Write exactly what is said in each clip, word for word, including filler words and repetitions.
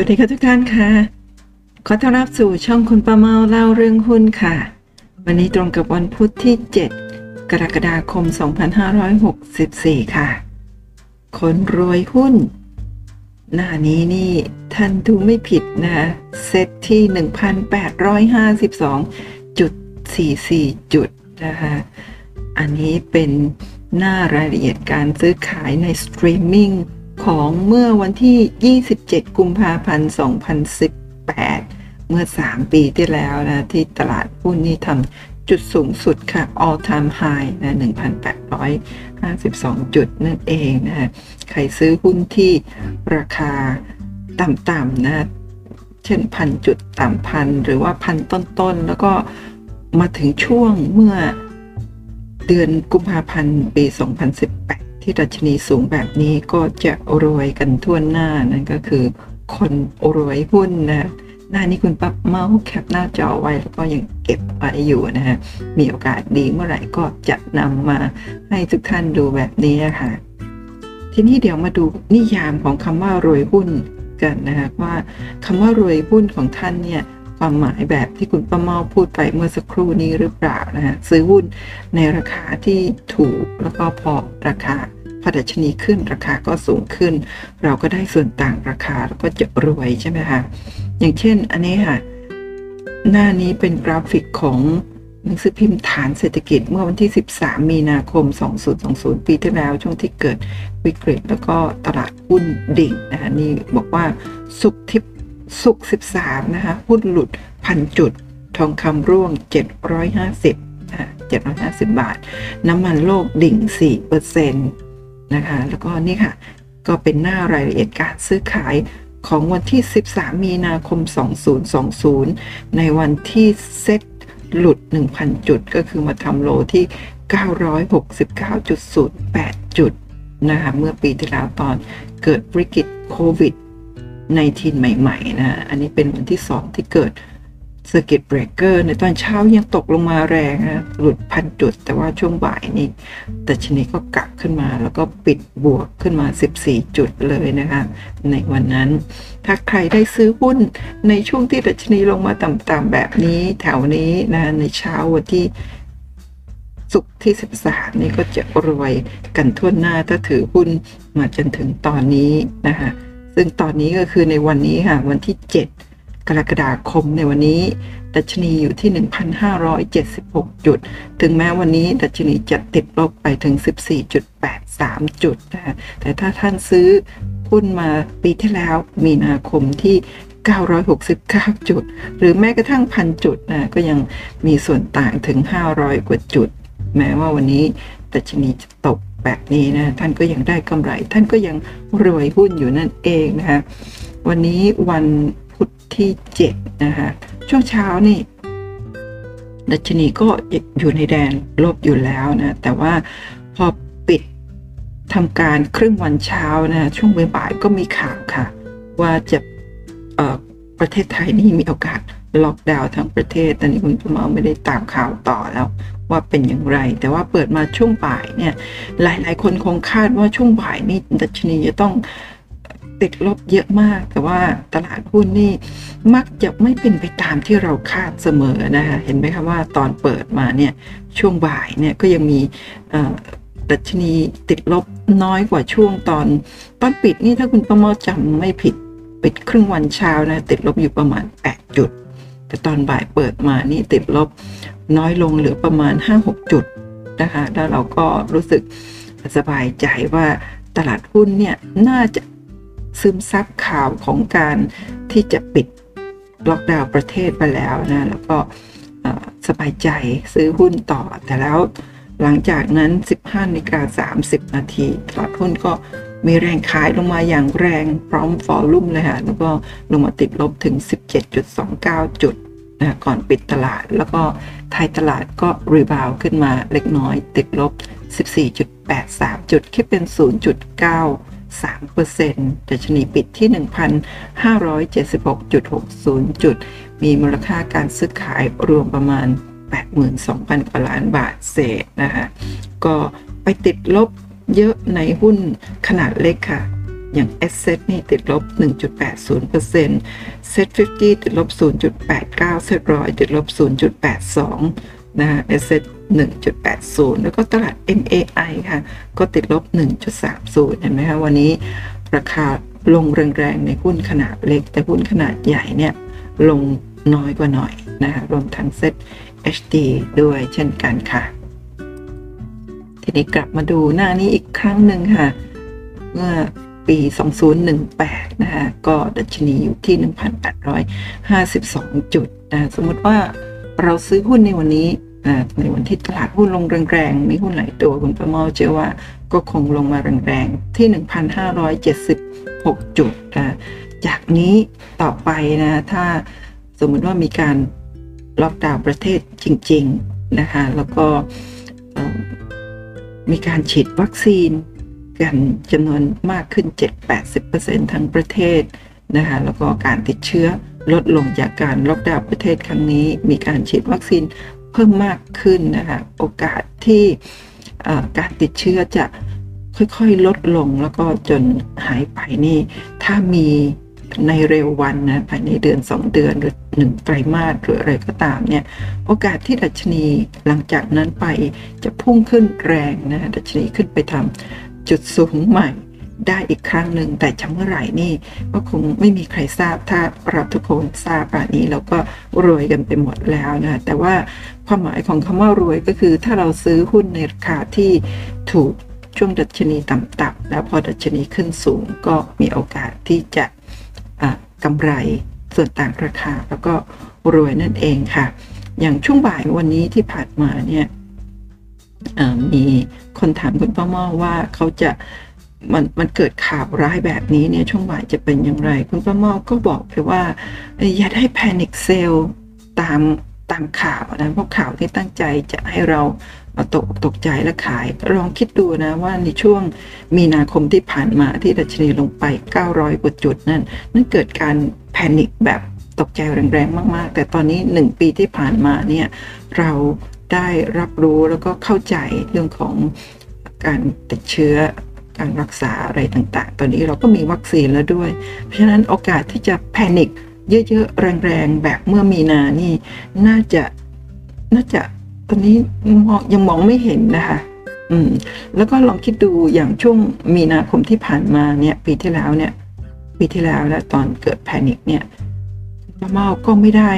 สวัสดีค่ะทุกท่านค่ะขอต้อนรับสู่ช่องคุณป้าเมาเล่าเรื่องหุ้นค่ะวันนี้ตรงกับวันพุธที่เจ็ดกรกฎาคมสองพันห้าร้อยหกสิบสี่ค่ะคนรวยหุ้นหน้านี้นี่ท่านดูไม่ผิดนะเซตที่ หนึ่งพันแปดร้อยห้าสิบสองจุดสี่สี่ จุดนะคะอันนี้เป็นหน้ารายละเอียดการซื้อขายในสตรีมมิ่งของเมื่อวันที่ยี่สิบเจ็ดกุมภาพันธ์สองพันสิบแปดเมื่อสามปีที่แล้วนะที่ตลาดหุ้นนี่ทำจุดสูงสุดค่ะ all time high นะ หนึ่งพันแปดร้อยห้าสิบสอง จุดนั่นเองนะใครซื้อหุ้นที่ราคาต่ำๆนะเช่นพันจุดต่ำพันหรือว่าพันต้นๆแล้วก็มาถึงช่วงเมื่อเดือนกุมภาพันธ์ปีสองพันสิบแปดที่ดัชนีสูงแบบนี้ก็จะรวยกันทั่วหน้านั่นก็คือคนรวยหุ้นนะหน้านี้คุณป้าเมาส์แคปหน้าจอไว้แล้วก็ยังเก็บไว้อยู่นะฮะมีโอกาสดีเมื่อไหร่ก็จะนำมาให้ทุกท่านดูแบบนี้นะคะทีนี้เดี๋ยวมาดูนิยามของคำว่ารวยหุ้นกันนะคะว่าคำว่ารวยหุ้นของท่านเนี่ยความหมายแบบที่คุณป้าเมาพูดไปเมื่อสักครู่นี้หรือเปล่านะฮะซื้อหุ้นในราคาที่ถูกแล้วก็พอราคาพอดัชนีขึ้นราคาก็สูงขึ้นเราก็ได้ส่วนต่างราคาแล้วก็จะรวยใช่ไหมคะอย่างเช่นอันนี้ค่ะหน้านี้เป็นกราฟิกของหนังสือพิมพ์ฐานเศรษฐกิจเมื่อวันที่สิบสามมีนาคมสองพันยี่สิบปีที่แล้วช่วงที่เกิดวิกฤตแล้วก็ตลาดหุ้นดิ่งนะคะนี่บอกว่าสุกทิพสุกสิบสามนะคะหุ้นหลุดพันจุดทองคำร่วงเจ็ดร้อยห้าสิบ เจ็ดร้อยห้าสิบบาทน้ำมันโลกดิ่ง สี่เปอร์เซ็นต์นะคะแล้วก็นี่ค่ะก็เป็นหน้ารายละเอียดการซื้อขายของวันที่สิบสามมีนาคมสองพันยี่สิบในวันที่เซ็ตหลุด หนึ่งพัน จุดก็คือมาทำโลที่ เก้าร้อยหกสิบเก้าจุดศูนย์แปด จุดนะคะเมื่อปีที่แล้วตอนเกิดวิกฤตโควิดสิบเก้า ใหม่ๆนะอันนี้เป็นวันที่สองที่เกิดเซอร์กิตเบรกเกอร์ในตอนเช้ายังตกลงมาแรงนะหลุดพันจุดแต่ว่าช่วงบ่ายนี่ดัชนีก็กลับขึ้นมาแล้วก็ปิดบวกขึ้นมาสิบสี่จุดเลยนะคะในวันนั้นถ้าใครได้ซื้อหุ้นในช่วงที่ดัชนีลงมาต่ำๆแบบนี้แถวนี้นะในเช้าวันที่ศุกร์ที่สิบสามนี่ก็จะรวยกันทั่วหน้าถ้าถือหุ้นมาจนถึงตอนนี้นะคะซึ่งตอนนี้ก็คือในวันนี้ค่ะวันที่เจ็ดกรกฎาคมในวันนี้ดัชนีอยู่ที่ หนึ่งพันห้าร้อยเจ็ดสิบหก จุดถึงแม้วันนี้ดัชนีจะติดลบไปถึง สิบสี่จุดแปดสาม จุดนะแต่ถ้าท่านซื้อหุ้นมาปีที่แล้วมีนาคมที่เก้าร้อยหกสิบเก้าจุดหรือแม้กระทั่งพันจุดนะก็ยังมีส่วนต่างถึงห้าร้อยกว่าจุดแม้ว่าวันนี้ดัชนีจะตกแบบนี้นะท่านก็ยังได้กำไรท่านก็ยังรวยหุ้นอยู่นั่นเองนะคะวันนี้วันที่เจ็ดนะคะช่วงเช้านี่ดัชนีก็อยู่ในแดนลบอยู่แล้วนะแต่ว่าพอปิดทำการครึ่งวันเช้านะช่วงบ่ายๆก็มีข่าวค่ะว่าจะเอ่อประเทศไทยนี่มีโอกาสล็อกดาวน์ทั้งประเทศตอนนี้คุณป้าเมาไม่ได้ตามข่าวต่อแล้วว่าเป็นอย่างไรแต่ว่าเปิดมาช่วงบ่ายเนี่ยหลายๆคนคงคาดว่าช่วงบ่ายนี่ดัชนีจะต้องติดลบเยอะมากแต่ว่าตลาดหุ้นนี่มักจะไม่เป็นไปตามที่เราคาดเสมอนะคะเห็นไหมคะว่าตอนเปิดมาเนี่ยช่วงบ่ายเนี่ยก็ยังมีดัชนีติดลบน้อยกว่าช่วงตอนตอนปิดนี่ถ้าคุณป้าเมาจำไม่ผิดปิดครึ่งวันเช้านะติดลบอยู่ประมาณแปดจุดแต่ตอนบ่ายเปิดมานี่ติดลบน้อยลงเหลือประมาณ ห้าหก จุดนะคะแล้วเราก็รู้สึกสบายใจว่าตลาดหุ้นเนี่ยน่าจะซึมซับข่าวของการที่จะปิดล็อกดาวน์ประเทศไปแล้วนะแล้วก็สบายใจซื้อหุ้นต่อแต่แล้วหลังจากนั้น สิบห้านาฬิกาสามสิบ นาทีตลาดหุ้นก็มีแรงขายลงมาอย่างแรงพร้อมฟอลลุ่มเลยค่ะแล้วก็ลงมาติดลบถึง สิบเจ็ดจุดสองเก้า จุดนะก่อนปิดตลาดแล้วก็ท้ายตลาดก็รีบาวขึ้นมาเล็กน้อยติดลบ สิบสี่จุดแปดสาม จุดคิดเป็น ศูนย์จุดเก้าสามเปอร์เซ็นต์ ดัชนีปิดที่ หนึ่งพันห้าร้อยเจ็ดสิบหกจุดหกศูนย์ จุดมีมูลค่าการซื้อขายรวมประมาณ แปดหมื่นสองพัน กว่าล้านบาทเศษนะคะก็ไปติดลบเยอะในหุ้นขนาดเล็กค่ะ อย่าง Asset นี่ติดลบ หนึ่งจุดแปดศูนย์เปอร์เซ็นต์ Set ห้าสิบ ติดลบ ศูนย์จุดแปดเก้า Set หนึ่งร้อย ติดลบ ศูนย์จุดแปดสอง นะ Asset หนึ่งจุดแปดศูนย์ แล้วก็ตลาด เอ็ม เอ ไอ ค่ะก็ติดลบ หนึ่งจุดสามศูนย์ เห็นไหมคะวันนี้ราคาลงแรงๆในหุ้นขนาดเล็กแต่หุ้นขนาดใหญ่เนี่ยลงน้อยกว่าหน่อยนะคะรวมทั้งเซ็ต เอช ดี ด้วยเช่นกันค่ะทีนี้กลับมาดูหน้านี้อีกครั้งหนึ่งค่ะเมื่อปีสองพันสิบแปดนะคะก็ดัชนีอยู่ที่ หนึ่งพันแปดร้อยห้าสิบสอง จุดนะสมมติว่าเราซื้อหุ้นในวันนี้ในวันที่ตลาดหุ้นลงแรงๆมีหุ้นหลายตัวคุณประเมาเชื่อว่าก็คงลงมาแรงๆที่ หนึ่งพันห้าร้อยเจ็ดสิบหก จุดนะจากนี้ต่อไปนะถ้าสมมุติว่ามีการล็อกดาวน์ประเทศจริงๆนะคะแล้วก็มีการฉีดวัคซีนกันจำนวนมากขึ้น เจ็ดสิบถึงแปดสิบเปอร์เซ็นต์ ทั้งประเทศนะคะแล้วก็การติดเชื้อลดลงจากการล็อกดาวน์ประเทศครั้งนี้มีการฉีดวัคซีนเพิ่มมากขึ้นนะคะโอกาสที่การติดเชื้อจะค่อยๆลดลงแล้วก็จนหายไปนี่ถ้ามีในเร็ววันนะภายในเดือนสองเดือนหรือหนึ่งไตรมาสหรืออะไรก็ตามเนี่ยโอกาสที่ดัชนีหลังจากนั้นไปจะพุ่งขึ้นแรงนะดัชนีขึ้นไปทำจุดสูงใหม่ได้อีกครั้งหนึ่งแต่จะเมื่อไหร่นี่ก็คงไม่มีใครทราบถ้าเราทุกคนทราบป่านนี้เราก็รวยกันไปหมดแล้วนะแต่ว่าความหมายของคำว่ารวยก็คือถ้าเราซื้อหุ้นในราคาที่ถูกช่วงดัชนีต่ำๆแล้วพอดัชนีขึ้นสูงก็มีโอกาสที่จะกำไรส่วนต่างราคาแล้วก็รวยนั่นเองค่ะอย่างช่วงบ่ายวันนี้ที่ผ่านมาเนี่ยมีคนถามคุณป้าม่อว่าเขาจะมันมันเกิดข่าวร้ายแบบนี้เนี่ยช่วงบ่ายจะเป็นอย่างไรคุณป้าม่อก็บอกไปว่าอย่าได้แพนิคเซลตามตามข่าวนะเพราะข่าวที่ตั้งใจจะให้เราตกตกใจและขายลองคิดดูนะว่าในช่วงมีนาคมที่ผ่านมาที่ดัชนีลงไปเก้าร้อยกว่าจุดนั่นนั่นเกิดการแพนิคแบบตกใจแรงๆมากๆแต่ตอนนี้หนึ่งปีที่ผ่านมาเนี่ยเราได้รับรู้แล้วก็เข้าใจเรื่องของการติดเชื้อการรักษาอะไรต่างๆตอนนี้เราก็มีวัคซีนแล้วด้วยเพราะฉะนั้นโอกาสที่จะแพนิคเยอะๆแรงๆแบบเมื่อมีนานี่น่าจะน่าจะตอนนี้ยังมองไม่เห็นนะคะอืมแล้วก็ลองคิดดูอย่างช่วงมีนาคมที่ผ่านมาเนี่ยปีที่แล้วเนี่ยปีที่แล้วและตอนเกิดแพนิคเนี่ยป้าเมาก็ไม่ได้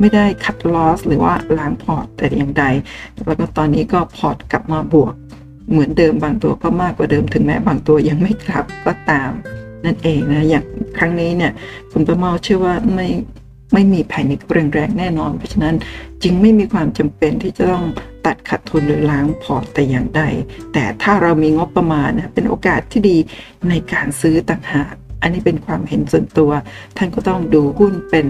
ไม่ได้คัดลอสหรือว่าล้างพอร์ตแต่อย่างใดแล้วก็ตอนนี้ก็พอร์ตกลับมาบวกเหมือนเดิมบางตัวก็มากกว่าเดิมถึงแม้บางตัวยังไม่กลับก็ตามนั่นเองนะอย่างครั้งนี้เนี่ยคุณป้าเมาเชื่อว่าไม่ไม่มีแพนิคแรงๆแน่นอนเพราะฉะนั้นจึงไม่มีความจำเป็นที่จะต้องตัดขาดทุนหรือล้างพอร์ตแต่อย่างใดแต่ถ้าเรามีงบประมาณนะเป็นโอกาสที่ดีในการซื้อต่างหากอันนี้เป็นความเห็นส่วนตัวท่านก็ต้องดูหุ้นเป็น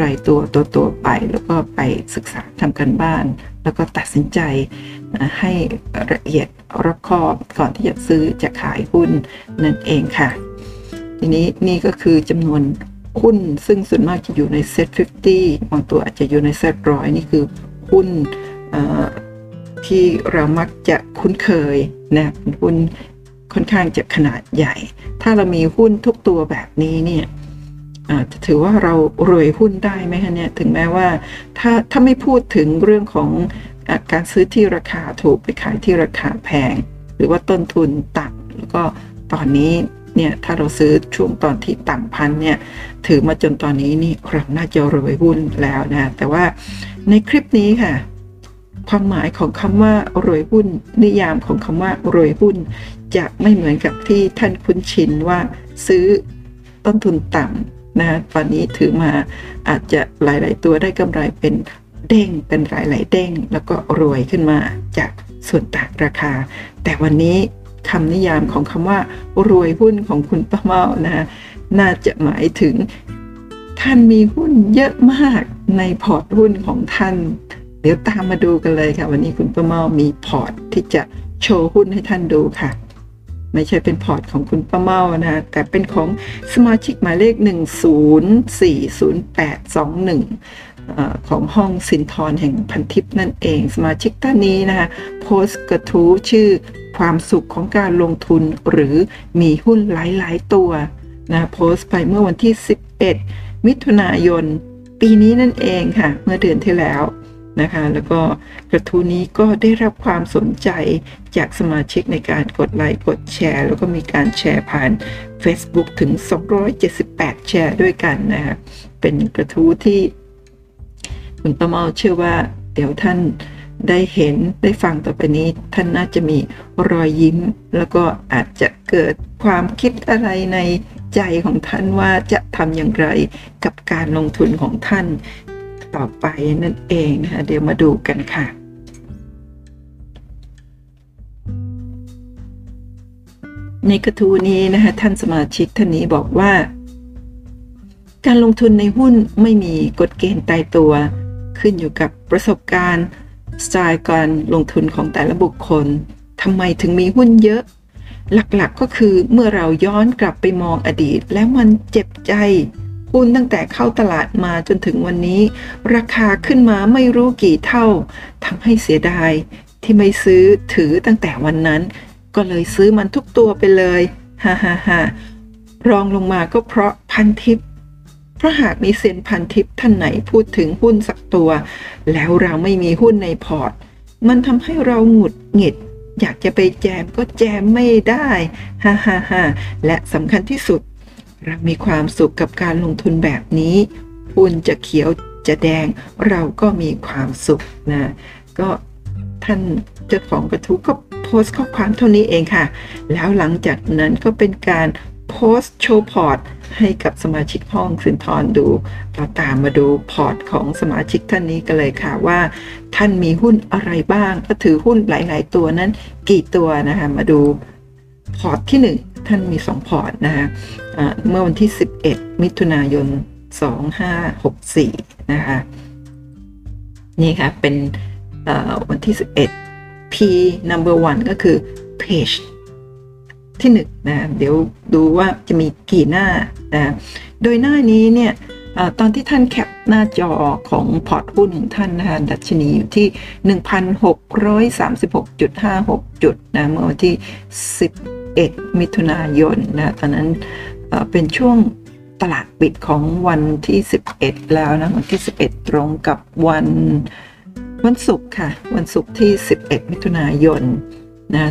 รายตัวตัวตัวไปแล้วก็ไปศึกษาทำกันบ้านแล้วก็ตัดสินใจให้ละเอียดรอบคอบก่อนที่จะซื้อจะขายหุ้นนั่นเองค่ะทีนี้นี่ก็คือจำนวนหุ้นซึ่งส่วนมากจะอยู่ในเซ็ตห้าสิบบางตัวอาจจะอยู่ในเซ็ตร้อยนี่คือหุ้นที่เรามักจะคุ้นเคยนะหุ้นค่อนข้างจะขนาดใหญ่ถ้าเรามีหุ้นทุกตัวแบบนี้เนี่ยจะถือว่าเรารวยหุ้นได้ไหมคะเนี่ยถึงแม้ว่าถ้าถ้าไม่พูดถึงเรื่องของการซื้อที่ราคาถูกไปขายที่ราคาแพงหรือว่าต้นทุนต่ำแล้วก็ตอนนี้เนี่ยถ้าเราซื้อช่วงตอนที่ต่ำพันเนี่ยถือมาจนตอนนี้นี่เราน่าจะรวยหุ้นแล้วนะแต่ว่าในคลิปนี้ค่ะความหมายของคำว่ารวยหุ้นนิยามของคำว่ารวยหุ้นจะไม่เหมือนกับที่ท่านคุ้นชินว่าซื้อต้นทุนต่ำนะตอนนี้ถือมาอาจจะหลายๆตัวได้กำไรเป็นเด้งเป็นหลายๆเด้งแล้วก็รวยขึ้นมาจากส่วนต่างราคาแต่วันนี้คำนิยามของคำว่ารวยหุ้นของคุณป้าเมานะน่าจะหมายถึงท่านมีหุ้นเยอะมากในพอร์ตหุ้นของท่านเดี๋ยวตามมาดูกันเลยค่ะวันนี้คุณป้าเมามีพอร์ตที่จะโชว์หุ้นให้ท่านดูค่ะไม่ใช่เป็นพอร์ตของคุณป้าเมานะแต่เป็นของสมาชิกหมายเลขหนึ่ง ศูนย์ สี่ ศูนย์ แปด สอง หนึ่ง ของห้องสินธรแห่งพันทิพย์นั่นเองสมาชิกท่านนี้นะคะโพสต์กระทู้ชื่อความสุขของการลงทุนหรือมีหุ้นหลายๆตัวนะโพสต์ไปเมื่อวันที่สิบเอ็ดมิถุนายนปีนี้นั่นเองค่ะเมื่อเดือนที่แล้วนะคะแล้วก็กระทู้นี้ก็ได้รับความสนใจจากสมาชิกในการกดไลค์กดแชร์แล้วก็มีการแชร์ผ่าน Facebook ถึงสองร้อยเจ็ดสิบแปดแชร์ด้วยกันนะคะเป็นกระทู้ที่คุณประเมาเชื่อว่าเดี๋ยวท่านได้เห็นได้ฟังต่อไปนี้ท่านน่าจะมีรอยยิ้มแล้วก็อาจจะเกิดความคิดอะไรในใจของท่านว่าจะทำอย่างไรกับการลงทุนของท่านต่อไปนั่นเองนะคะเดี๋ยวมาดูกันค่ะในกระทู้นี้นะคะท่านสมาชิกท่านนี้บอกว่าการลงทุนในหุ้นไม่มีกฎเกณฑ์ตายตัวขึ้นอยู่กับประสบการณ์สไตล์การลงทุนของแต่ละบุคคลทำไมถึงมีหุ้นเยอะหลักๆ ก็คือเมื่อเราย้อนกลับไปมองอดีตแล้วมันเจ็บใจหุ้นตั้งแต่เข้าตลาดมาจนถึงวันนี้ราคาขึ้นมาไม่รู้กี่เท่าทำให้เสียดายที่ไม่ซื้อถือตั้งแต่วันนั้นก็เลยซื้อมันทุกตัวไปเลยฮ่าฮ่าฮ่ารองลงมาก็เพราะพันทิพย์เพราะหากมีเซียนพันทิพย์ท่านไหนพูดถึงหุ้นสักตัวแล้วเราไม่มีหุ้นในพอร์ตมันทำให้เราหงุดหงิดอยากจะไปแจมก็แจมไม่ได้ฮ่าฮ่าฮ่าและสำคัญที่สุดเรามีความสุขกับการลงทุนแบบนี้หุ้นจะเขียวจะแดงเราก็มีความสุขนะก็ท่านเจ้าของกระทู้ก็โพสต์ข้อความเท่านี้เองค่ะแล้วหลังจากนั้นก็เป็นการโพสต์โชว์พอร์ตให้กับสมาชิกห้องสินธรดูเราตามมาดูพอร์ตของสมาชิกท่านนี้กันเลยค่ะว่าท่านมีหุ้นอะไรบ้างก็ถือหุ้นหลายๆตัวนั้นกี่ตัวนะคะมาดูพอร์ตที่หนึ่งท่านมีสองพอร์ตนะคะเมื่อวันที่สิบเอ็ดมิถุนายนสองห้าหกสี่นะคะนี่ค่ะเป็นวันที่สิบเอ็ด P number หนึ่งก็คือเพจที่หนึ่งนะเดี๋ยวดูว่าจะมีกี่หน้านะโดยหน้านี้เนี่ยตอนที่ท่านแคปหน้าจอของพอร์ตหุ้นของท่านนะคะดัชนีอยู่ที่ หนึ่งพันหกร้อยสามสิบหกจุดห้าหก จุดนะเมื่อวันที่สิบเอ็ดมิถุนายนนะตอนนั้นเป็นช่วงตลาดปิดของวันที่สิบเอ็ดแล้วนะวันที่สิบเอ็ดตรงกับวันวันศุกร์ค่ะวันศุกร์ที่สิบเอ็ดมิถุนายนนะ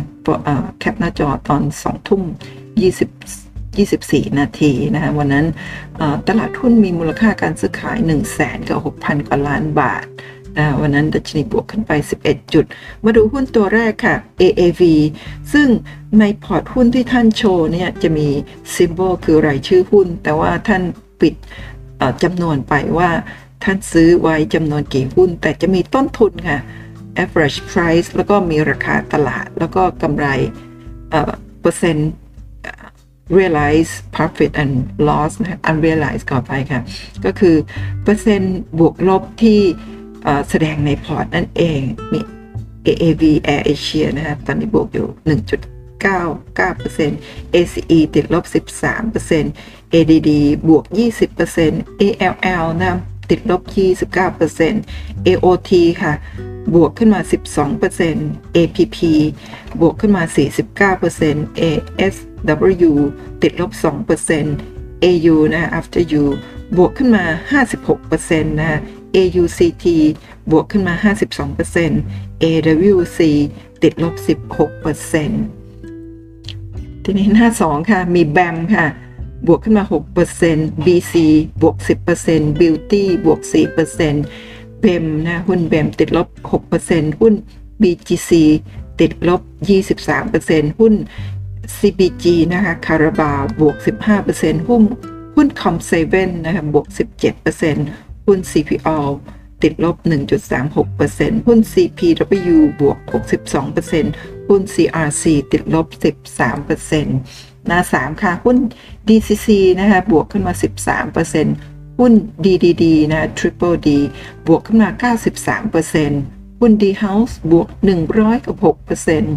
แคปหน้าจอตอนสองทุ่มยี่สิบสี่นาทีนะคะวันนั้นตลาดหุ้นมีมูลค่าการซื้อขาย หนึ่งแสนหกพันกว่าล้านบาทนะวันนั้นดัชนีบวกขึ้นไปสิบเอ็ดจุดมาดูหุ้นตัวแรกค่ะ เอ เอ วี ซึ่งในพอร์ตหุ้นที่ท่านโชว์เนี่ยจะมีซิมโบลคือรายชื่อหุ้นแต่ว่าท่านปิดจำนวนไปว่าท่านซื้อไว้จำนวนกี่หุ้นแต่จะมีต้นทุนค่ะaverage price แล้วก็มีราคาตลาดแล้วก็กำไรเปอร์เซ็นต์ realize profit and loss นะ unrealized ก่อนไปค่ะก็คือเปอร์เซ็นต์บวกลบที่แสดงในพอร์ตนั่นเองมี เอ เอ วี Air Asia นะคะตอนนี้บวกอยู่ หนึ่งจุดเก้าเก้าเปอร์เซ็นต์ เอ ซี อี ติดลบ สิบสามเปอร์เซ็นต์ เอ ดี ดี บวก ยี่สิบเปอร์เซ็นต์ เอ แอล แอล นะติดลบ ยี่สิบเก้าเปอร์เซ็นต์ เอ โอ ที ค่ะบวกขึ้นมา สิบสองเปอร์เซ็นต์ เอ พี พี บวกขึ้นมา สี่สิบเก้าเปอร์เซ็นต์ เอ เอส ดับเบิลยู ติดลบ สองเปอร์เซ็นต์ เอ ยู นะ After You บวกขึ้นมา ห้าสิบหกเปอร์เซ็นต์ นะ เอ ยู ซี ที บวกขึ้นมา ห้าสิบสองเปอร์เซ็นต์ เอ ดับเบิลยู ซี ติดลบ สิบหกเปอร์เซ็นต์ ทีนี้หน้าสองค่ะมี บี เอ เอ็ม ค่ะบวกขึ้นมา หกเปอร์เซ็นต์ บี ซี บวก สิบเปอร์เซ็นต์ Beauty บวก สี่เปอร์เซ็นต์เบมนะหุ้นเบมติดลบ หกเปอร์เซ็นต์ หุ้น บี จี ซี ติดลบ ยี่สิบสามเปอร์เซ็นต์ หุ้น ซี บี จี นะคะคาราบาวบวก สิบห้าเปอร์เซ็นต์ หุ้นหุ้นคอมเซเว่นนะคะบวก สิบเจ็ดเปอร์เซ็นต์ หุ้น ซี พี โอ ติดลบ หนึ่งจุดสามหกเปอร์เซ็นต์ หุ้น ซี พี ดับเบิลยู บวก หกสิบสองเปอร์เซ็นต์ หุ้น ซี อาร์ ซี ติดลบ สิบสามเปอร์เซ็นต์ หน้าสามค่ะหุ้น ดี ซี ซี นะคะบวกขึ้นมา สิบสามเปอร์เซ็นต์หุ้น ดี ดี ดี นะ Triple D บวกขึ้นมา เก้าสิบสามเปอร์เซ็นต์ หุ้น D House บวก หนึ่งร้อยหกสิบหกเปอร์เซ็นต์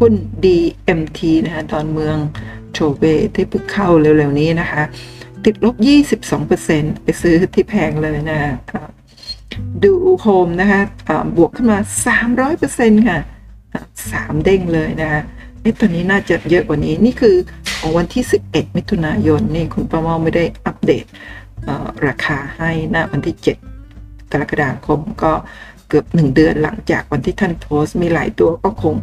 หุ้น ดี เอ็ม ที นะคะดอนเมืองโชเบที่เพิ่งเข้าเร็วๆนี้นะคะติดลบ ยี่สิบสองเปอร์เซ็นต์ ไปซื้อที่แพงเลยนะ ดูโฮมนะคะบวกขึ้นมา สามร้อยเปอร์เซ็นต์ ค่ะสามเด้งเลยนะคะไอ้ตัวนี้น่าจะเยอะกว่านี้นี่คือของวันที่สิบเอ็ดมิถุนายนนี่คุณประเมาไม่ได้อัปเดตราคาให้นะวันที่เจ็ดกรกฎาคมก็เกือบหนึ่งเดือนหลังจากวันที่ท่านโพสต์มีหลายตัวก็คง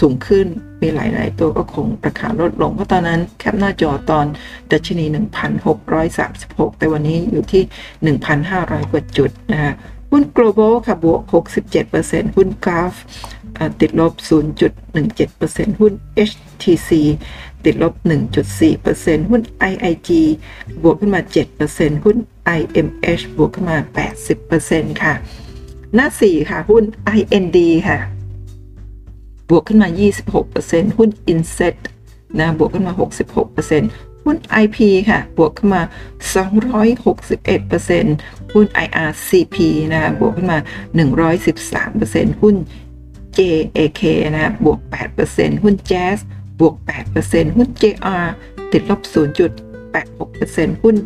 สูงขึ้นมีหลายๆตัวก็คงราคาลดลงเพราะตอนนั้นแคปหน้าจอตอนดัชนี หนึ่งพันหกร้อยสามสิบหก แต่วันนี้อยู่ที่ หนึ่งพันห้าร้อย กว่าจุดนะคะหุ้น Global ค่ะบวก หกสิบเจ็ดเปอร์เซ็นต์ หุ้น Gulf ติดลบ ศูนย์จุดหนึ่งเจ็ดเปอร์เซ็นต์ หุ้น เอช ที ซี ติดลบ หนึ่งจุดสี่เปอร์เซ็นต์ หุ้น ไอ ไอ จี บวกขึ้นมา เจ็ดเปอร์เซ็นต์ หุ้น ไอ เอ็ม เอช บวกขึ้นมา แปดสิบเปอร์เซ็นต์ ค่ะหน้าสี่ค่ะหุ้น ไอ เอ็น ดี ค่ะบวกขึ้นมา ยี่สิบหกเปอร์เซ็นต์ หุ้น Inset นะบวกขึ้นมา หกสิบหกเปอร์เซ็นต์ หุ้น ไอ พี ค่ะบวกขึ้นมา สองร้อยหกสิบเอ็ดเปอร์เซ็นต์ หุ้น ไอ อาร์ ซี พี นะบวกขึ้นมา หนึ่งร้อยสิบสามเปอร์เซ็นต์ หุ้น เจ เอ เค นะบวก แปดเปอร์เซ็นต์ หุ้น Jazz บวก แปดเปอร์เซ็นต์ หุ้น เจ อาร์ ติดลบ ศูนย์จุดแปดหกเปอร์เซ็นต์ หุ้น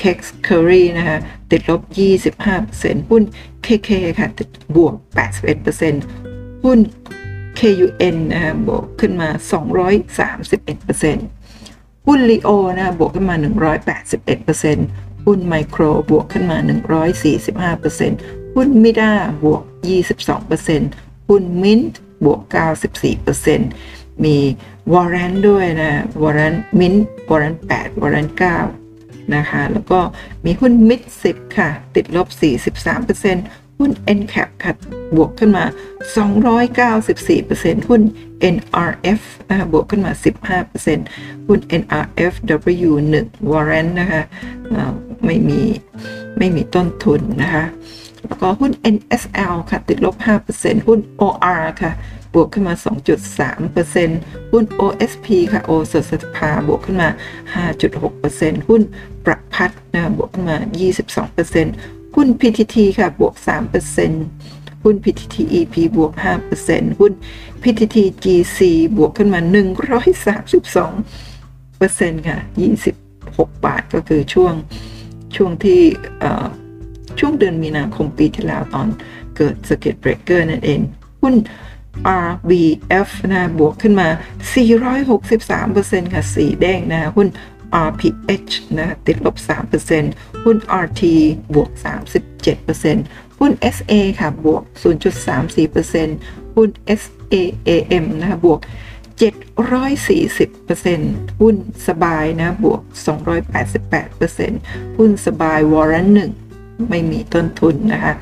Kex Curry นะคะติดลบ ยี่สิบห้าเปอร์เซ็นต์ หุ้น เค เค ค่ะบวก แปดสิบเอ็ดเปอร์เซ็นต์ หุ้นเค ยู เอ็น นะคะบวกขึ้นมา สองร้อยสามสิบเอ็ดเปอร์เซ็นต์ หุ้น Leo นะบวกขึ้นมา หนึ่งร้อยแปดสิบเอ็ดเปอร์เซ็นต์ หุ้น Micro บวกขึ้นมา หนึ่งร้อยสี่สิบห้าเปอร์เซ็นต์ หุ้น Mida บวก ยี่สิบสองเปอร์เซ็นต์ หุ้น Mint บวก เก้าสิบสี่เปอร์เซ็นต์ มี Warrant ด้วยนะ Warrant Mint Warrant แปด Warrant เก้านะคะแล้วก็มีหุ้น Mid สิบค่ะติดลบ สี่สิบสามเปอร์เซ็นต์หุ้น เอ็น แคป ค่ะบวกขึ้นมา สองร้อยเก้าสิบสี่เปอร์เซ็นต์ หุ้น เอ็น อาร์ เอฟ นะคะบวกขึ้นมา สิบห้าเปอร์เซ็นต์ หุ้น เอ็น อาร์ เอฟ ดับเบิลยู หนึ่ง Warrant นะคะไม่มีไม่มีต้นทุนนะคะแล้วก็หุ้น เอ็น เอส แอล ค่ะติดลบ ห้าเปอร์เซ็นต์ หุ้น โอ อาร์ ค่ะบวกขึ้นมา สองจุดสามเปอร์เซ็นต์ หุ้น โอ เอส พี ค่ะโอสถสภาบวกขึ้นมา ห้าจุดหกเปอร์เซ็นต์ หุ้นประพัฒน์นะบวกขึ้นมา ยี่สิบสองเปอร์เซ็นต์หุ้น พี ที ที ค่ะบวก สามเปอร์เซ็นต์ หุ้น พี ที ที อี พี บวก ห้าเปอร์เซ็นต์ หุ้น พี ที ที จี ซี บวกขึ้นมา หนึ่งร้อยสามสิบสองเปอร์เซ็นต์ ค่ะ ยี่สิบหกบาทก็คือช่วงช่วงที่ช่วงเดือนมีนาคมปีที่แล้วตอนเกิด Circuit Breaker นั่นเองหุ้น อาร์ บี เอฟ นะบวกขึ้นมา สี่ร้อยหกสิบสามเปอร์เซ็นต์ ค่ะสี่แดงนะหุ้นอาร์ พี เอช นะติดลบ สามเปอร์เซ็นต์ หุ้น อาร์ ที บวก สามสิบเจ็ดเปอร์เซ็นต์ หุ้น เอส เอ ค่ะบวก ศูนย์จุดสามสี่เปอร์เซ็นต์ หุ้น เอส เอ เอ เอ็ม นะบวก เจ็ดร้อยสี่สิบเปอร์เซ็นต์ หุ้นสบายนะบวก สองร้อยแปดสิบแปดเปอร์เซ็นต์ หุ้นสบายวอรันต์หนึ่งไม่มีต้นทุนนะคะ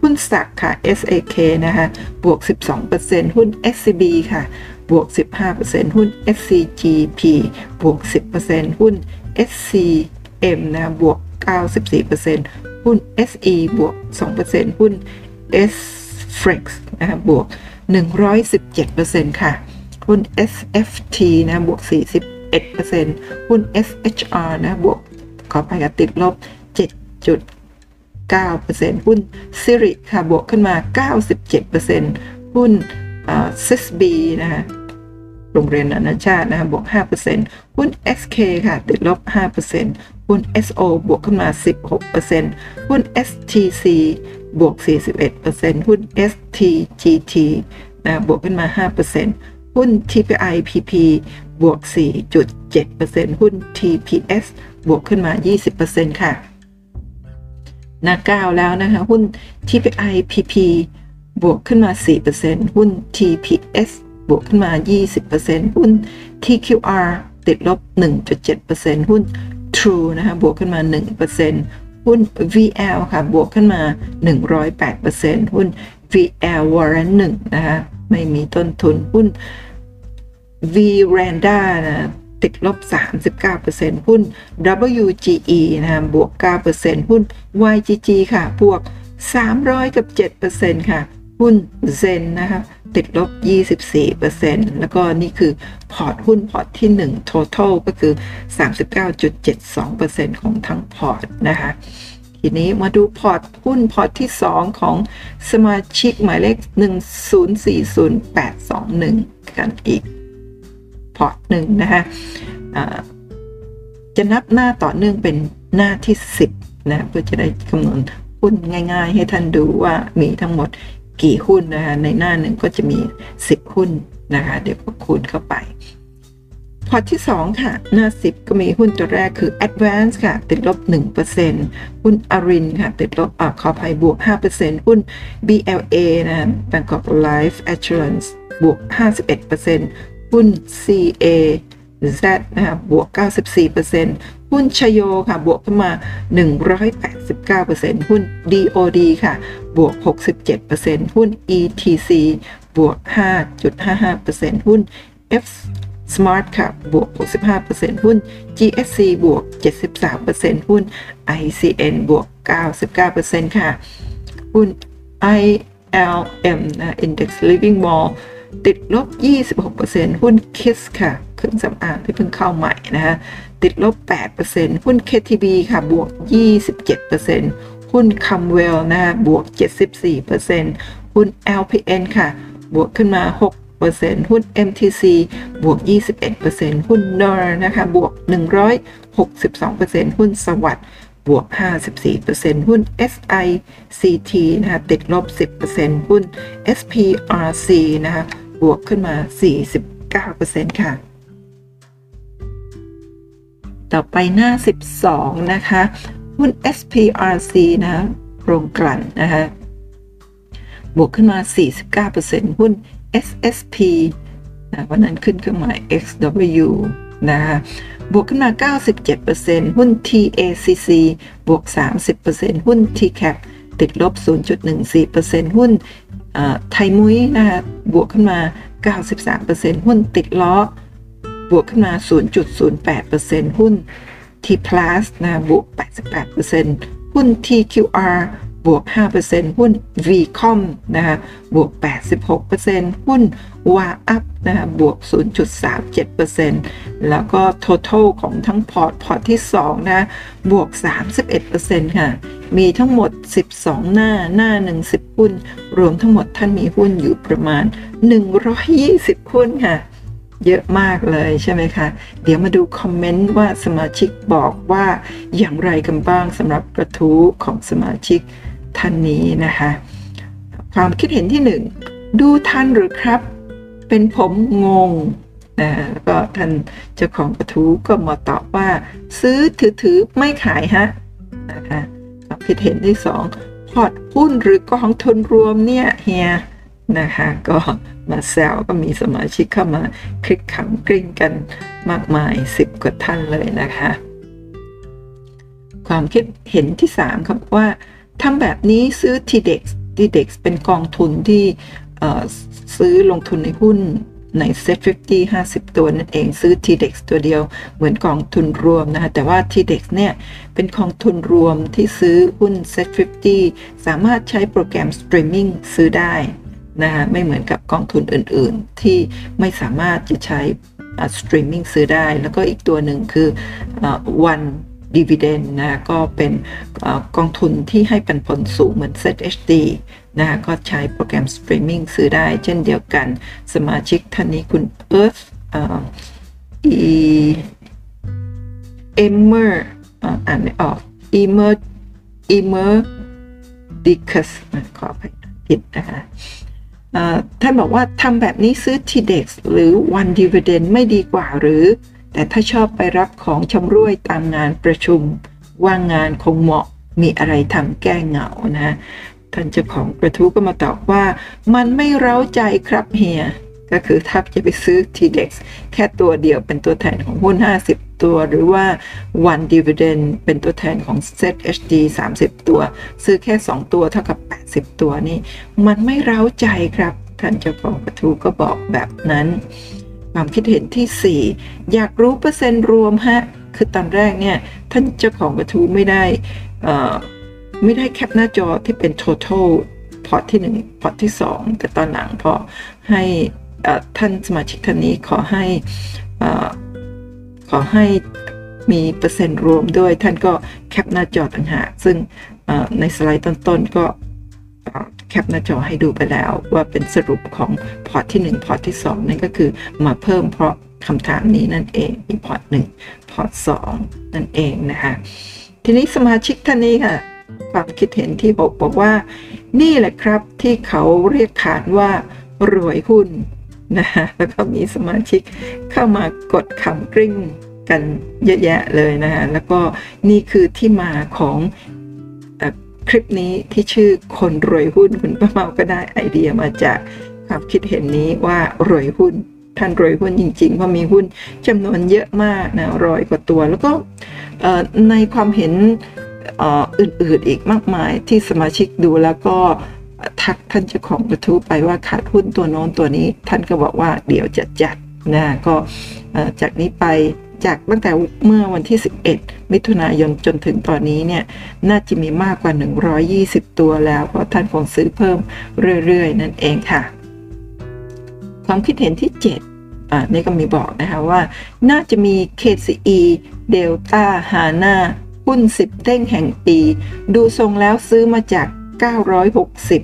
หุ้นสักค่ะ เอส เอ เค นะคะบวก สิบสองเปอร์เซ็นต์ หุ้น เอส ซี บี ค่ะบวก สิบห้าเปอร์เซ็นต์ หุ้น เอส ซี จี พี บวก สิบเปอร์เซ็นต์ หุ้น เอส ซี เอ็ม นะบวก เก้าสิบสี่เปอร์เซ็นต์ หุ้น เอส อี บวก สองเปอร์เซ็นต์ หุ้น เอส เอฟ เอ็กซ์ นะบวก หนึ่งร้อยสิบเจ็ดเปอร์เซ็นต์ ค่ะหุ้น เอส เอฟ ที นะบวก สี่สิบเอ็ดเปอร์เซ็นต์ หุ้น เอส เอช อาร์ นะบวกขอไปกับติดลบ เจ็ดจุดเก้าเปอร์เซ็นต์ หุ้น Sirit ค่ะบวกขึ้นมา เก้าสิบเจ็ดเปอร์เซ็นต์ หุ้นซิสบี นะคะโรงเรียนนานาชาตินะคะบวก ห้าเปอร์เซ็นต์ หุ้น เอส เค ค่ะติดลบ ห้าเปอร์เซ็นต์ หุ้น เอส โอ บวกขึ้นมา สิบหกเปอร์เซ็นต์ หุ้น เอส ที ซี บวก สี่สิบเอ็ดเปอร์เซ็นต์ หุ้น เอส ที จี ที นะบวกขึ้นมา ห้าเปอร์เซ็นต์ หุ้น ที พี ไอ พี พี บวก สี่จุดเจ็ดเปอร์เซ็นต์ หุ้น ที พี เอส บวกขึ้นมา ยี่สิบเปอร์เซ็นต์ ค่ะหน้าเก้าแล้วนะคะหุ้น ที พี ไอ พี พี บวกขึ้นมา สี่เปอร์เซ็นต์ หุ้น ที พี เอส บวกขึ้นมา ยี่สิบเปอร์เซ็นต์ หุ้น ที คิว อาร์ ติดลบ หนึ่งจุดเจ็ดเปอร์เซ็นต์ หุ้น True นะคะบวกขึ้นมา หนึ่งเปอร์เซ็นต์ หุ้น วี แอล ค่ะบวกขึ้นมา หนึ่งร้อยแปดเปอร์เซ็นต์ หุ้น วี แอล Warrant หนึ่งนะคะไม่มีต้นทุนหุ้น Vranda นะติดลบ สามสิบเก้าเปอร์เซ็นต์ หุ้น ดับเบิลยู จี อี นะคะบวก เก้าเปอร์เซ็นต์ หุ้น วาย จี จี ค่ะบวกสามร้อยเจ็ดเปอร์เซ็นต์ ค่ะหุ้น Zen นะคะติดลบ ยี่สิบสี่เปอร์เซ็นต์ แล้วก็นี่คือพอร์ตหุ้นพอร์ตที่หนึ่ง total ก็คือ สามสิบเก้าจุดเจ็ดสองเปอร์เซ็นต์ ของทั้งพอร์ตนะคะทีนี้มาดูพอร์ตหุ้นพอร์ตที่สองของสมาชิกหมายเลขหนึ่งศูนย์สี่ศูนย์แปดสองหนึ่งกันอีกพอร์ตหนึ่งนะคะจะนับหน้าต่อเนื่องเป็นหน้าที่สิบนะเพื่อจะได้คำนวณ หุ้นง่ายๆให้ท่านดูว่ามีทั้งหมดกี่หุ้นนะคะในหน้าหนึ่งก็จะมีสิบหุ้นนะคะเดี๋ยวก็คูณเข้าไปพอร์ตที่สองค่ะหน้าสิบก็มีหุ้นตัวแรกคือ Advance ค่ะติดลบ หนึ่งเปอร์เซ็นต์ หุ้นอรินค่ะติดลบอ่ะขออภัยบวก ห้าเปอร์เซ็นต์ หุ้น บี แอล เอ นะ Bangkok Life Assurance บวก ห้าสิบเอ็ดเปอร์เซ็นต์ หุ้น ซี เอ แซด นะคะบวก เก้าสิบสี่เปอร์เซ็นต์ หุ้นชโยค่ะบวกขึ้นมา หนึ่งร้อยแปดสิบเก้าเปอร์เซ็นต์ หุ้น ดี โอ ดี ค่ะบวก หกสิบเจ็ดเปอร์เซ็นต์ หุ้น อี ที ซี บวก ห้าจุดห้าห้าเปอร์เซ็นต์ หุ้น F Smart ค่ะบวก หกสิบห้าเปอร์เซ็นต์ หุ้น จี เอส ซี บวก เจ็ดสิบสามเปอร์เซ็นต์ หุ้น ไอ ซี เอ็น บวก เก้าสิบเก้าเปอร์เซ็นต์ ค่ะหุ้น ไอ แอล เอ็ม นะ Index Living Mall ติดลบ ยี่สิบหกเปอร์เซ็นต์ หุ้น Kiss ค่ะเครื่องสำอางที่เพิ่งเข้าใหม่นะฮะติดลบ แปดเปอร์เซ็นต์ หุ้น เค ที บี ค่ะบวก ยี่สิบเจ็ดเปอร์เซ็นต์ หุ้น Camwell นะฮะบวก เจ็ดสิบสี่เปอร์เซ็นต์ หุ้น แอล พี เอ็น ค่ะบวกขึ้นมาหกเปอร์เซ็นต์ หุ้น เอ็ม ที ซี บวก ยี่สิบเอ็ดเปอร์เซ็นต์ หุ้น เอ็น โอ อาร์ นะคะบวก หนึ่งร้อยหกสิบสองเปอร์เซ็นต์ หุ้นสวัสดิ์บวก ห้าสิบสี่เปอร์เซ็นต์ หุ้น เอส ไอ ซี ที นะคะติดลบ สิบเปอร์เซ็นต์ หุ้น เอส พี อาร์ ซี นะคะบวกขึ้นมา สี่สิบเก้าเปอร์เซ็นต์ ค่ะต่อไปหน้าสิบสองนะคะหุ้น เอส พี อาร์ ซี นะโรงกลั่นนะคะบวกขึ้นมา สี่สิบเก้าเปอร์เซ็นต์ หุ้นเอส เอส พี นะวันนั้นขึ้นเครื่องหมาย เอ็กซ์ ดับเบิลยู นะคะบวกขึ้นมา เก้าสิบเจ็ดเปอร์เซ็นต์ หุ้น ที เอ ซี ซี บวก สามสิบเปอร์เซ็นต์ หุ้น ที แคป ติดลบ ศูนย์จุดหนึ่งสี่เปอร์เซ็นต์ หุ้นไทยมุ้ยนะคะบวกขึ้นมา เก้าสิบสามเปอร์เซ็นต์ หุ้นติดล้อบวกขึ้นมา ศูนย์จุดศูนย์แปดเปอร์เซ็นต์ หุ้น ที พลัส นะบวก แปดสิบแปดเปอร์เซ็นต์ หุ้น ที คิว อาร์บวก ห้าเปอร์เซ็นต์ หุ้น วี คอม นะคะบวก แปดสิบหกเปอร์เซ็นต์ หุ้น วา อัพ นะคะบวก ศูนย์จุดสามเจ็ดเปอร์เซ็นต์ แล้วก็ Total ของทั้งพอร์ตพอร์ตที่สองนะบวก สามสิบเอ็ดเปอร์เซ็นต์ ค่ะมีทั้งหมดสิบสองหน้าหน้าหนึ่งสิบหุ้นรวมทั้งหมดท่านมีหุ้นอยู่ประมาณหนึ่งร้อยยี่สิบหุ้นค่ะเยอะมากเลยใช่ไหมคะเดี๋ยวมาดูคอมเมนต์ว่าสมาชิกบอกว่าอย่างไรกันบ้างสำหรับกระทู้ของสมาชิกท่านนี้นะคะความคิดเห็นที่หนึ่งดูท่านหรือครับเป็นผมงงนะแล้วก็ท่านเจ้าของกระทู้ก็มาตอบว่าซื้อถือๆไม่ขายฮะนะคะความคิดเห็นที่สองพอร์ตหุ้นหรือกองทุนรวมเนี่ยเฮียนะคะก็มาแซวก็มีสมาชิกเข้ามาคลิกขำกริ้งกันมากมายสิบกว่าท่านเลยนะคะความคิดเห็นที่สามครับว่าทำแบบนี้ซื้อ ที เด็กซ์ ที เด็กซ์ เป็นกองทุนที่ซื้อลงทุนในหุ้นใน เซ็ต ห้าสิบ ห้าสิบตัวนั่นเองซื้อ ที เด็กซ์ ตัวเดียวเหมือนกองทุนรวมนะคะแต่ว่า ที เด็กซ์ เนี่ยเป็นกองทุนรวมที่ซื้อหุ้น เซ็ต ห้าสิบ สามารถใช้โปรแกรมสตรีมมิ่งซื้อได้นะคะไม่เหมือนกับกองทุนอื่นๆที่ไม่สามารถจะใช้สตรีมมิ่งซื้อได้แล้วก็อีกตัวหนึ่งคือ One Dividend นะก็เป็นกองทุนที่ให้ปันผลสูงเหมือน เซ็ต เอช ดี นะคะก็ใช้โปรแกรมสตรีมมิ่งซื้อได้เช่นเดียวกันสมาชิกท่านนี้คุณ Earth อีเอมเมอร์อ่านไม่ออกอีเมอร์อีเมอร์ดิคัสขออภัยผิดนะคะท่านบอกว่าทำแบบนี้ซื้อ ที เด็กซ์ หรือ One Dividend ไม่ดีกว่าหรือแต่ถ้าชอบไปรับของชำร่วยตามงานประชุมว่างงานคงเหมาะมีอะไรทำแก้เหงานะท่านเจ้าของกระทู้ก็มาตอบว่ามันไม่เร้าใจครับเฮียก็คือถ้าจะไปซื้อ ที เด็กซ์ แค่ตัวเดียวเป็นตัวแทนของหุ้นห้าสิบตัวหรือว่า One Dividend เป็นตัวแทนของ เซ็ต เอช ดี สามสิบตัวซื้อแค่สองตัวเท่ากับแปดสิบตัวนี่มันไม่เร้าใจครับท่านเจ้าของกระทู้ก็บอกแบบนั้นความคิดเห็นที่สี่อยากรู้เปอร์เซ็นต์รวมฮะคือตอนแรกเนี่ยท่านเจ้าของกระทู้ไม่ได้ไม่ได้แคปหน้าจอที่เป็น Total พอร์ตที่หนึ่งพอร์ตที่สองแต่ตอนหลังพอให้ท่านสมาชิกท่านนี้ขอให้ขอให้มีเปอร์เซ็นต์รวมด้วยท่านก็แคปหน้าจอต่างหากซึ่งในสไลด์ต้นๆก็แคปหน้าจอให้ดูไปแล้วว่าเป็นสรุปของพอร์ตที่หนึ่งพอร์ตที่สองนั่นก็คือมาเพิ่มเพราะคำถามนี้นั่นเองมีพอร์ตหนึ่งพอร์ตสองนั่นเองนะคะทีนี้สมาชิกท่านนี้ค่ะ ความคิดเห็นที่หกบอกว่านี่แหละครับที่เขาเรียกขานว่ารวยหุ้นนะแล้วก็มีสมาชิกเข้ามากดขำกริ้งกันเยอะแยะเลยนะฮะแล้วก็นี่คือที่มาของคลิปนี้ที่ชื่อคนรวยหุ้นคุณป้าเมาก็ได้ไอเดียมาจากความคิดเห็นนี้ว่ารวยหุ้นท่านรวยหุ้นจริงๆเพราะมีหุ้นจำนวนเยอะมากนะร้อยกว่าตัวแล้วก็ในความเห็นอื่นๆอีกมากมายที่สมาชิกดูแล้วก็ทักท่านเจ้าของกระทู้ไปว่าขาดหุ้นตัวโน้นตัวนี้ท่านก็บอกว่าเดี๋ยวจะจัดนะก็จากนี้ไปจากตั้งแต่เมื่อวันที่สิบเอ็ดมิถุนายนจนถึงตอนนี้เนี่ยน่าจะมีมากกว่าหนึ่งร้อยยี่สิบตัวแล้วเพราะท่านคงซื้อเพิ่มเรื่อยๆนั่นเองค่ะความคิดเห็นที่เจ็ดอ่านี่ก็มีบอกนะคะว่าน่าจะมี เค ซี อี Delta Hana หุ้นสิบเด้งแห่งปีดูทรงแล้วซื้อมาจากเก้าร้อยหกสิบ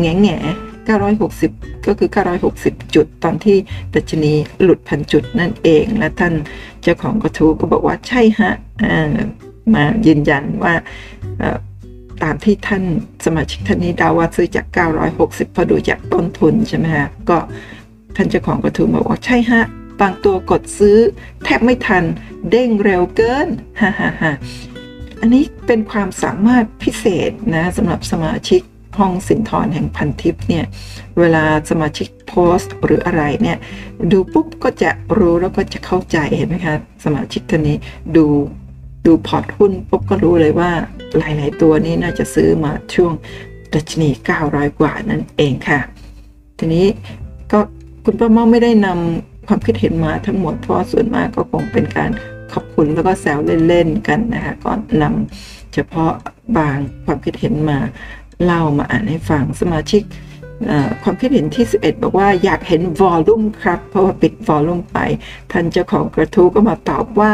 แง่แง่เก้าร้อยหกสิบก็คือเก้าร้อยหกสิบจุดตอนที่ดัชนีหลุดพันจุดนั่นเองและท่านเจ้าของกระทู้ก็บอกว่าใช่ฮะมายืนยันว่าตามที่ท่านสมาชิกท่านนี้ดาวว่าซื้อจากเก้าร้อยหกสิบพอดูจากต้นทุนใช่ไหมฮะก็ท่านเจ้าของกระทู้บอกว่าใช่ฮะบางตัวกดซื้อแทบไม่ทันเด้งเร็วเกินฮ่าฮ่าฮ่าอันนี้เป็นความสามารถพิเศษนะสำหรับสมาชิกห้องสินทรแห่งพันทิปเนี่ยเวลาสมาชิกโพสต์หรืออะไรเนี่ยดูปุ๊บก็จะรู้แล้วก็จะเข้าใจเห็นไหมคะสมาชิกท่านนี้ดูดูพอร์ตหุ้นปุ๊บก็รู้เลยว่าหลายๆตัวนี้น่าจะซื้อมาช่วงดัชนีเก้าร้อยกว่านั่นเองค่ะทีนี้ก็คุณป้าเม่าไม่ได้นำความคิดเห็นมาทั้งหมดเพราะส่วนมากก็คงเป็นการขอบคุณแล้วก็แซวเล่นๆกันนะคะก็นำเฉพาะบางความคิดเห็นมาเล่ามาอ่านให้ฟังสมาชิกความคิดเห็นที่สิบเอ็ดบอกว่าอยากเห็นวอลลุ่มครับเพราะว่าปิดวอลลุ่มไปท่านเจ้าของกระทู้ก็มาตอบว่า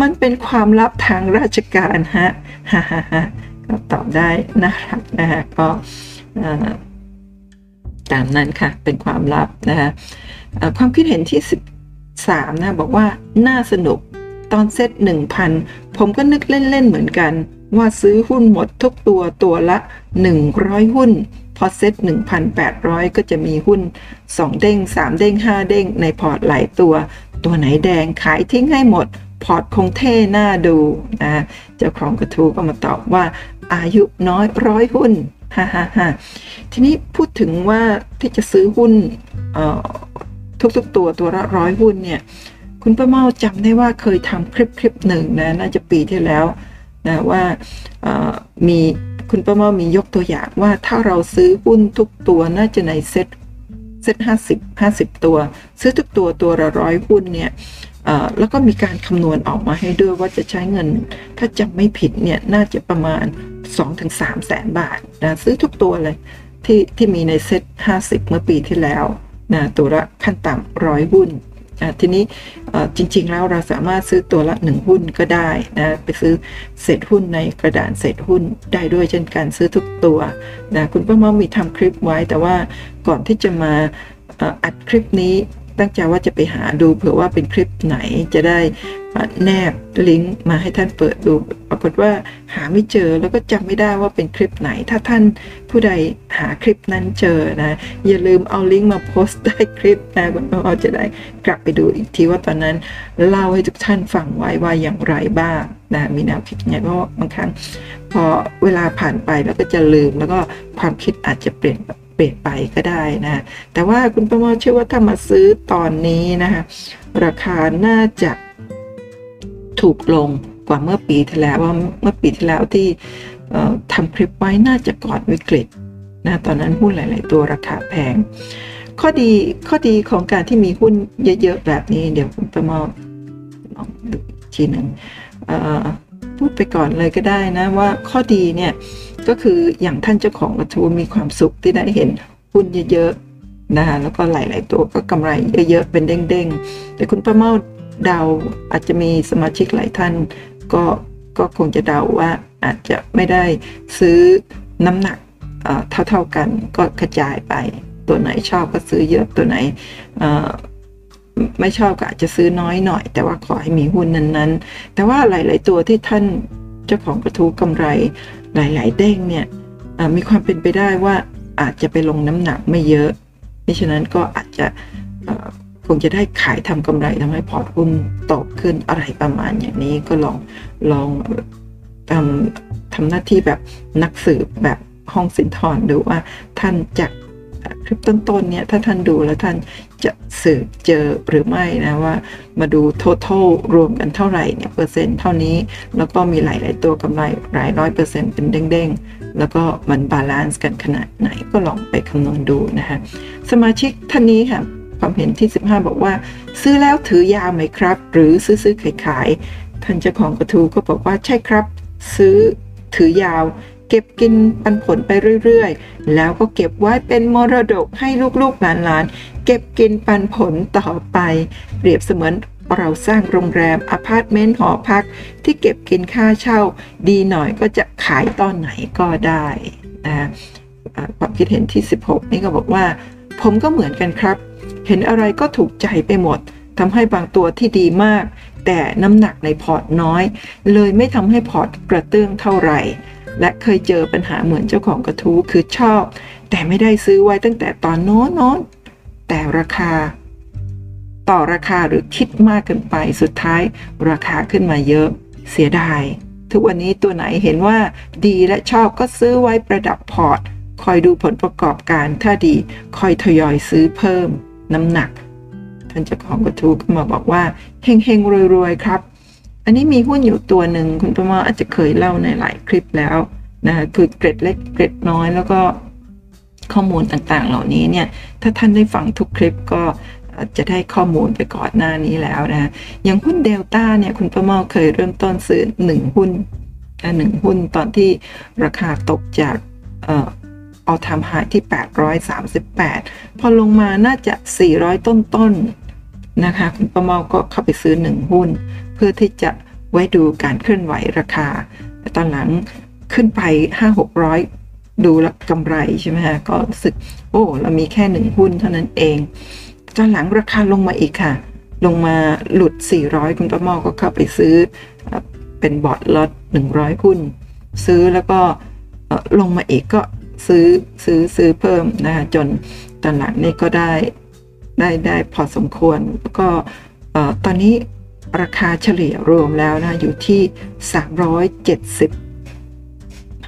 มันเป็นความลับทางราชการฮะฮ่าฮ่าฮ่าก็ตอบได้น่ารักนะฮะก็ตามนั้นค่ะเป็นความลับนะฮะความคิดเห็นที่สิบสามนะบอกว่าน่าสนุกตอนเซ็ต หนึ่งพัน ผมก็นึกเล่นๆเหมือนกันว่าซื้อหุ้นหมดทุกตัวตัวละหนึ่งร้อยหุ้นพอเซ็ต หนึ่งพันแปดร้อย ก็จะมีหุ้นสองเด้งสามเด้งห้าเด้งในพอร์ตหลายตัวตัวไหนแดงขายทิ้งให้หมดพอร์ตคงเท่น่าดูนะเจ้าของกระทู้ก็มาตอบว่าอายุน้อยร้อยหุ้นฮ่าฮ่าฮ่าทีนี้พูดถึงว่าที่จะซื้อหุ้นทุกๆตัวตัวละร้อยหุ้นเนี่ยคุณป้าเมาจำได้ว่าเคยทำคลิปคลิปหนึ่งนะน่าจะปีที่แล้วนะว่ามีคุณป้าเมามียกตัวอย่างว่าถ้าเราซื้อหุ้นทุกตัวน่าจะในเซ็ตเซ็ตห้าสิบห้าสิบตัวซื้อทุกตัวตัวละร้อยหุ้นเนี่ยแล้วก็มีการคำนวณออกมาให้ด้วยว่าจะใช้เงินถ้าจำไม่ผิดเนี่ยน่าจะประมาณ สองถึงสาม แสนบาทนะซื้อทุกตัวเลยที่ที่มีในเซ็ตห้าสิบเมื่อปีที่แล้วนะตัวละขั้นต่ำร้อยหุ้นทีนี้จริงๆแล้วเราสามารถซื้อตัวละหนึ่งหุ้นก็ได้นะไปซื้อเศษหุ้นในกระดานเศษหุ้นได้ด้วยเช่นกันซื้อทุกตัวนะคุณป้าเม่ามีทำคลิปไว้แต่ว่าก่อนที่จะมาอัดคลิปนี้ตั้งใจว่าจะไปหาดูเผื่อว่าเป็นคลิปไหนจะได้แนบลิงก์มาให้ท่านเปิดดูปรากฏว่าหาไม่เจอแล้วก็จำไม่ได้ว่าเป็นคลิปไหนถ้าท่านผู้ใดหาคลิปนั้นเจอนะอย่าลืมเอาลิงก์มาโพสต์ใต้คลิปนะคุณป้าเมาจะได้กลับไปดูอีกทีว่าตอนนั้นเล่าให้ทุกท่านฟังไว้ว่าอย่างไรบ้างนะมีแนวคิดไงเพราะบางครั้งพอเวลาผ่านไปแล้วก็จะลืมแล้วก็ความคิดอาจจะเปลี่ยนเปลี่ยนไปก็ได้นะแต่ว่าคุณป้าเมาเชื่อว่าถ้ามาซื้อตอนนี้นะคะราคาน่าจะถูกลงกว่าเมื่อปีที่แล้วว่าเมื่อปีที่แล้วที่ทำคลิปไว้น่าจะก่อนวิกฤตนะตอนนั้นหุ้นหลายๆตัวราคาแพงข้อดีข้อดีของการที่มีหุ้นเยอะๆแบบนี้เดี๋ยวผมจะมาลองดูทีหนึ่งพูดไปก่อนเลยก็ได้นะว่าข้อดีเนี่ยก็คืออย่างท่านเจ้าของกระทู้มีความสุขที่ได้เห็นหุ้นเยอะๆนะแล้วก็หลายๆตัวก็กำไรเยอะๆเป็นเด้งๆแต่คุณป้าเม่าเดาอาจจะมีสมาชิกหลายท่านก็ก็คงจะเดาว่าอาจจะไม่ได้ซื้อน้ำหนักเท่าๆกันก็กระจายไปตัวไหนชอบก็ซื้อเยอะตัวไหนไม่ชอบก็อาจจะซื้อน้อยหน่อยแต่ว่าขอให้มีหุ้นนั้นๆแต่ว่าหลายๆตัวที่ท่าน จ้าของกระทู้กำไรหลายๆเด้งเนี่ยมีความเป็นไปได้ว่าอาจจะไปลงน้ำหนักไม่เยอะนี่ฉะนั้นก็อาจจะคงจะได้ขายทำกำไรทำให้พอร์ตหุ้นโตขึ้นอะไรประมาณอย่างนี้ก็ลองลองทำทำหน้าที่แบบนักสืบแบบห้องสินทรดูว่าท่านจากคลิปต้นๆเนี่ยถ้าท่านดูแล้วท่านจะสืบเจอหรือไม่นะว่ามาดู total รวมกันเท่าไหร่เนี่ยเปอร์เซ็นต์เท่านี้แล้วก็มีหลายๆตัวกำไรหลายร้อยเปอร์เซ็นต์เป็นเด้งๆแล้วก็มันบาลานซ์กันขนาดไหนก็ลองไปคำนวณดูนะคะสมาชิกท่านนี้ค่ะความเห็นที่สิบห้าบอกว่าซื้อแล้วถือยาวไหมครับหรือซื้อๆขายๆท่านเจ้าของกระทู้ก็บอกว่าใช่ครับซื้อถือยาวเก็บกินปันผลไปเรื่อยๆแล้วก็เก็บไว้เป็นมรดกให้ลูกๆหลานๆเก็บกินปันผลต่อไปเปรียบเสมือนเราสร้างโรงแรมอพาร์ตเมนต์หอพักที่เก็บกินค่าเช่าดีหน่อยก็จะขายตอนไหนก็ได้นะความคิดเห็นที่สิบหกนี่ก็บอกว่าผมก็เหมือนกันครับเห็นอะไรก็ถูกใจไปหมดทำให้บางตัวที่ดีมากแต่น้ำหนักในพอร์ตน้อยเลยไม่ทำให้พอร์ตกระเตื้องเท่าไหร่และเคยเจอปัญหาเหมือนเจ้าของกระทู้คือชอบแต่ไม่ได้ซื้อไว้ตั้งแต่ตอนโน้นโน้นแต่ราคาต่อราคาหรือคิดมากเกินไปสุดท้ายราคาขึ้นมาเยอะเสียดายทุกวันนี้ตัวไหนเห็นว่าดีและชอบก็ซื้อไว้ประดับพอร์ตคอยดูผลประกอบการถ้าดีคอยทยอยซื้อเพิ่มน้ำหนักท่านเจ้าของกระทู้ก็มาบอกว่าเฮงๆรวยๆครับอันนี้มีหุ้นอยู่ตัวหนึ่งคุณประมาอาจจะเคยเล่าในหลายคลิปแล้วนะคือเกร็ดเล็กเกร็ดน้อยแล้วก็ข้อมูลต่างๆเหล่านี้เนี่ยถ้าท่านได้ฟังทุกคลิปก็จะได้ข้อมูลไปก่อนหน้านี้แล้วนะอย่างหุ้นเดลต้าเนี่ยคุณประมาเคยเริ่มต้นซื้อหนึ่งหุ้นหนึ่งหุ้นตอนที่ราคาตกจากเอาทำหายที่แปดร้อยสามสิบแปดพอลงมาน่าจะสี่ร้อยต้นๆ น, นะคะคุณประเมาก็เข้าไปซื้อหนึ่งหุ้นเพื่อที่จะไว้ดูการเคลื่อนไหวราคาแต่ตอนหลังขึ้นไป ห้าหกร้อย ดูแล้วกำไรใช่ไหมคะก็รู้สึกโอ้เรามีแค่หนึ่งหุ้นเท่านั้นเองตอนหลังราคาลงมาอีกค่ะลงมาหลุดสี่ร้อยคุณประเมาก็เข้าไปซื้อเป็นบอทล็อตหนึ่งร้อยหุ้นซื้อแล้วก็ลงมาอีกก็ซื้อซื้อซื้อเพิ่มนะคะจนตอนหลังนี่ก็ได้ได้ได้พอสมควรก็ตอนนี้ราคาเฉลี่ยรวมแล้วนะอยู่ที่สามร้อยเจ็ดสิบ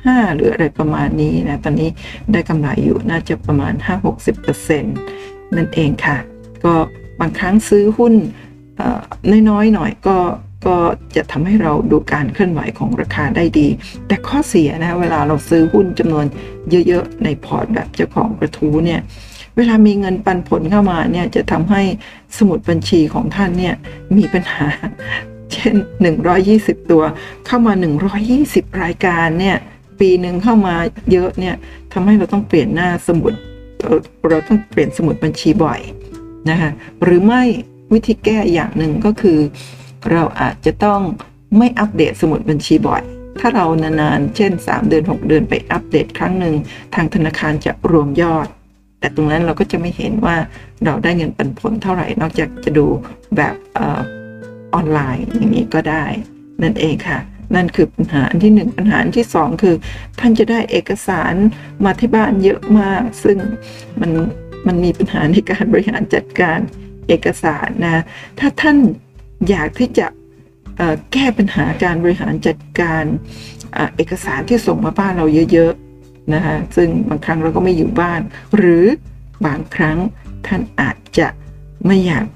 ห้าหรืออะไรประมาณนี้นะตอนนี้ได้กำไรอยู่น่าจะประมาณ ห้าถึงหกสิบเปอร์เซ็นต์ นั่นเองค่ะก็บางครั้งซื้อหุ้นน้อยๆหน่อยก็ก็จะทำให้เราดูการเคลื่อนไหวของราคาได้ดีแต่ข้อเสียนะเวลาเราซื้อหุ้นจำนวนเยอะๆในพอร์ตแบบเจ้าของกระทู้เนี่ยเวลามีเงินปันผลเข้ามาเนี่ยจะทำให้สมุดบัญชีของท่านเนี่ยมีปัญหาเช่นหนึ่งร้อยยี่สิบตัวเข้ามาหนึ่งร้อยยี่สิบรายการเนี่ยปีหนึ่งเข้ามาเยอะเนี่ยทำให้เราต้องเปลี่ยนหน้าสมุดเราต้องเปลี่ยนสมุดบัญชีบ่อยนะคะหรือไม่วิธีแก้อย่างหนึ่งก็คือเราอาจจะต้องไม่อัปเดตสมุดบัญชีบ่อยถ้าเรานานๆเช่นสามเดือนหกเดือนไปอัปเดตครั้งหนึ่งทางธนาคารจะรวมยอดแต่ตรงนั้นเราก็จะไม่เห็นว่าเราได้เงินปันผลเท่าไหร่นอกจากจะดูแบบเอ่อออนไลน์อย่างนี้ก็ได้นั่นเองค่ะนั่นคือปัญหาอันที่หนึ่งปัญหาอันที่สองคือท่านจะได้เอกสารมาที่บ้านเยอะมากซึ่งมันมันมีปัญหาในการบริหารจัดการเอกสารนะถ้าท่านอยากที่จะแก้ปัญหาการบริหารจัดการเอกสารที่ส่งมาบ้านเราเยอะๆนะคะซึ่งบางครั้งเราก็ไม่อยู่บ้านหรือบางครั้งท่านอาจจะไม่อยาก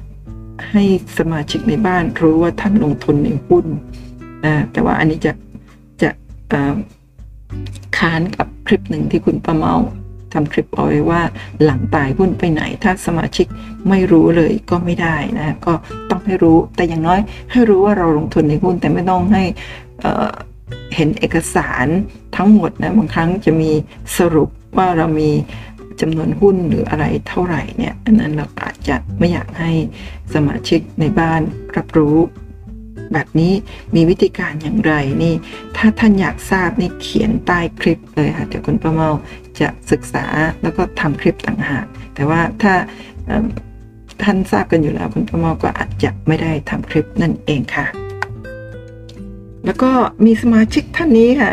ให้สมาชิกในบ้านรู้ว่าท่านลงทุนในหุ้นนะแต่ว่าอันนี้จะจะค้านกับคลิปหนึ่งที่คุณประเมาทำคลิปเอาไว้ว่าหลังตายหุ้นไปไหนถ้าสมาชิกไม่รู้เลยก็ไม่ได้นะก็ต้องให้รู้แต่อย่างน้อยให้รู้ว่าเราลงทุนในหุ้นแต่ไม่ต้องให้เอ่อเห็นเอกสารทั้งหมดนะบางครั้งจะมีสรุปว่าเรามีจำนวนหุ้นหรืออะไรเท่าไหร่เนี่ยอันนั้นเราอาจจะไม่อยากให้สมาชิกในบ้านรับรู้แบบนี้มีวิธีการอย่างไรนี่ถ้าท่านอยากทราบนี่เขียนใต้คลิปเลยค่ะเดี๋ยวคุณประเมาจะศึกษาแล้วก็ทำคลิปต่างหากแต่ว่าถ้าท่านทราบกันอยู่แล้วคุณประเมาก็อาจจะไม่ได้ทำคลิปนั่นเองค่ะ แล้วก็มีสมาชิกท่านนี้ค่ะ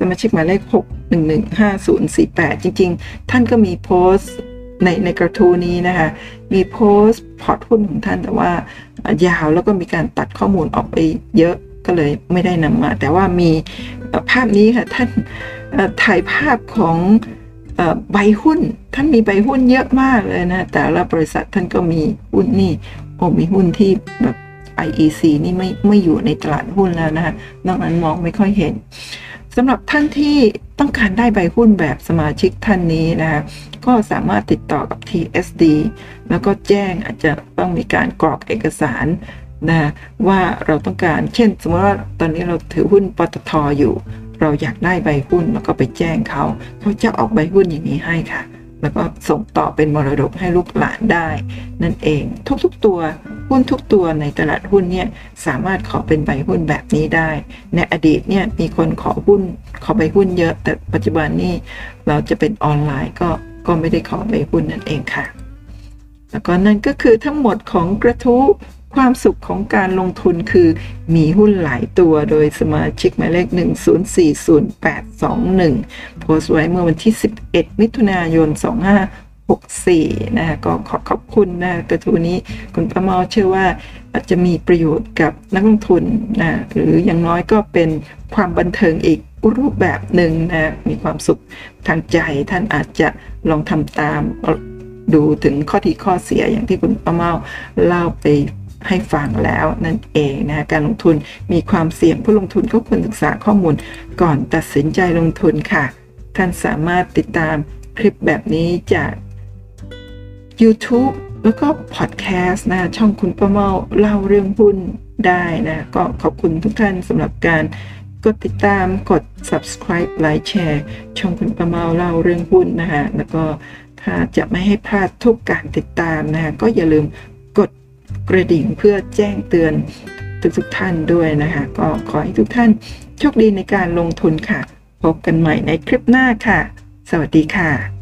สมาชิกหมายเลขหก หนึ่ง หนึ่ง ห้า ศูนย์ สี่ แปดจริงๆท่านก็มีโพสต์ในในกระทู้นี้นะคะมีโพสต์พอร์ตหุ้นของท่านแต่ว่ายาวแล้วก็มีการตัดข้อมูลออกไปเยอะก็เลยไม่ได้นำมาแต่ว่ามีภาพนี้ค่ะท่านถ่ายภาพของใบหุ้นท่านมีใบหุ้นเยอะมากเลยนะแต่ละบริษัทท่านก็มีหุ้นนี่โอ้มีหุ้นที่แบบ ไอ อี ซี นี่ไม่ไม่อยู่ในตลาดหุ้นแล้วนะคะนอกนั้นมองไม่ค่อยเห็นสำหรับท่านที่ต้องการได้ใบหุ้นแบบสมาชิกท่านนี้นะคะก็สามารถติดต่อกับ ที เอส ดี แล้วก็แจ้งอาจจะต้องมีการกรอกเอกสารนะว่าเราต้องการเช่นสมมติว่าตอนนี้เราถือหุ้นปตท.อยู่เราอยากได้ใบหุ้นแล้วก็ไปแจ้งเขาเขาจะออกใบหุ้นอย่างนี้ให้ค่ะแล้วก็ส่งต่อเป็นมรดกให้ลูกหลานได้นั่นเองทุกๆตัวหุ้นทุกตัวในตลาดหุ้นเนี่ยสามารถขอเป็นใบหุ้นแบบนี้ได้ในอดีตเนี่ยมีคนขอหุ้นขอใบหุ้นเยอะแต่ปัจจุบันนี้เราจะเป็นออนไลน์ก็ก็ไม่ได้ขอใบหุ้นนั่นเองค่ะแล้วก็นั่นก็คือทั้งหมดของกระทู้ความสุขของการลงทุนคือมีหุ้นหลายตัวโดยสมาชิกหมายเลขหนึ่ง ศูนย์ สี่ ศูนย์ แปด สอง หนึ่งโพสต์ไว้เมื่อวันที่สิบเอ็ด มิถุนายน สองห้าหกสี่นะคะก็ขอขอบคุณนะกระทู้นี้คุณป้าเมาเชื่อว่าอาจจะมีประโยชน์กับนักลงทุนนะหรืออย่างน้อยก็เป็นความบันเทิงอีกรูปแบบหนึ่งนะมีความสุขทางใจท่านอาจจะลองทำตามดูถึงข้อดีข้อเสียอย่างที่คุณป้าเมาเล่าไปให้ฟังแล้วนั่นเองนะคะการลงทุนมีความเสี่ยงผู้ลงทุนก็ควรศึกษาข้อมูลก่อนตัดสินใจลงทุนค่ะท่านสามารถติดตามคลิปแบบนี้จาก YouTube แล้วก็ Podcast นะช่องคุณป้าเมาเล่าเรื่องหุ้นได้นะก็ขอบคุณทุกท่านสำหรับการกดติดตามกด Subscribe ไลค์แชร์ช่องคุณป้าเมาเล่าเรื่องหุ้นนะคะแล้วก็ถ้าจะไม่ให้พลาดทุกการติดตามนะคะก็อย่าลืมกระดิ่งเพื่อแจ้งเตือนทุกๆท่านด้วยนะคะก็ขอให้ทุกท่านโชคดีในการลงทุนค่ะพบกันใหม่ในคลิปหน้าค่ะสวัสดีค่ะ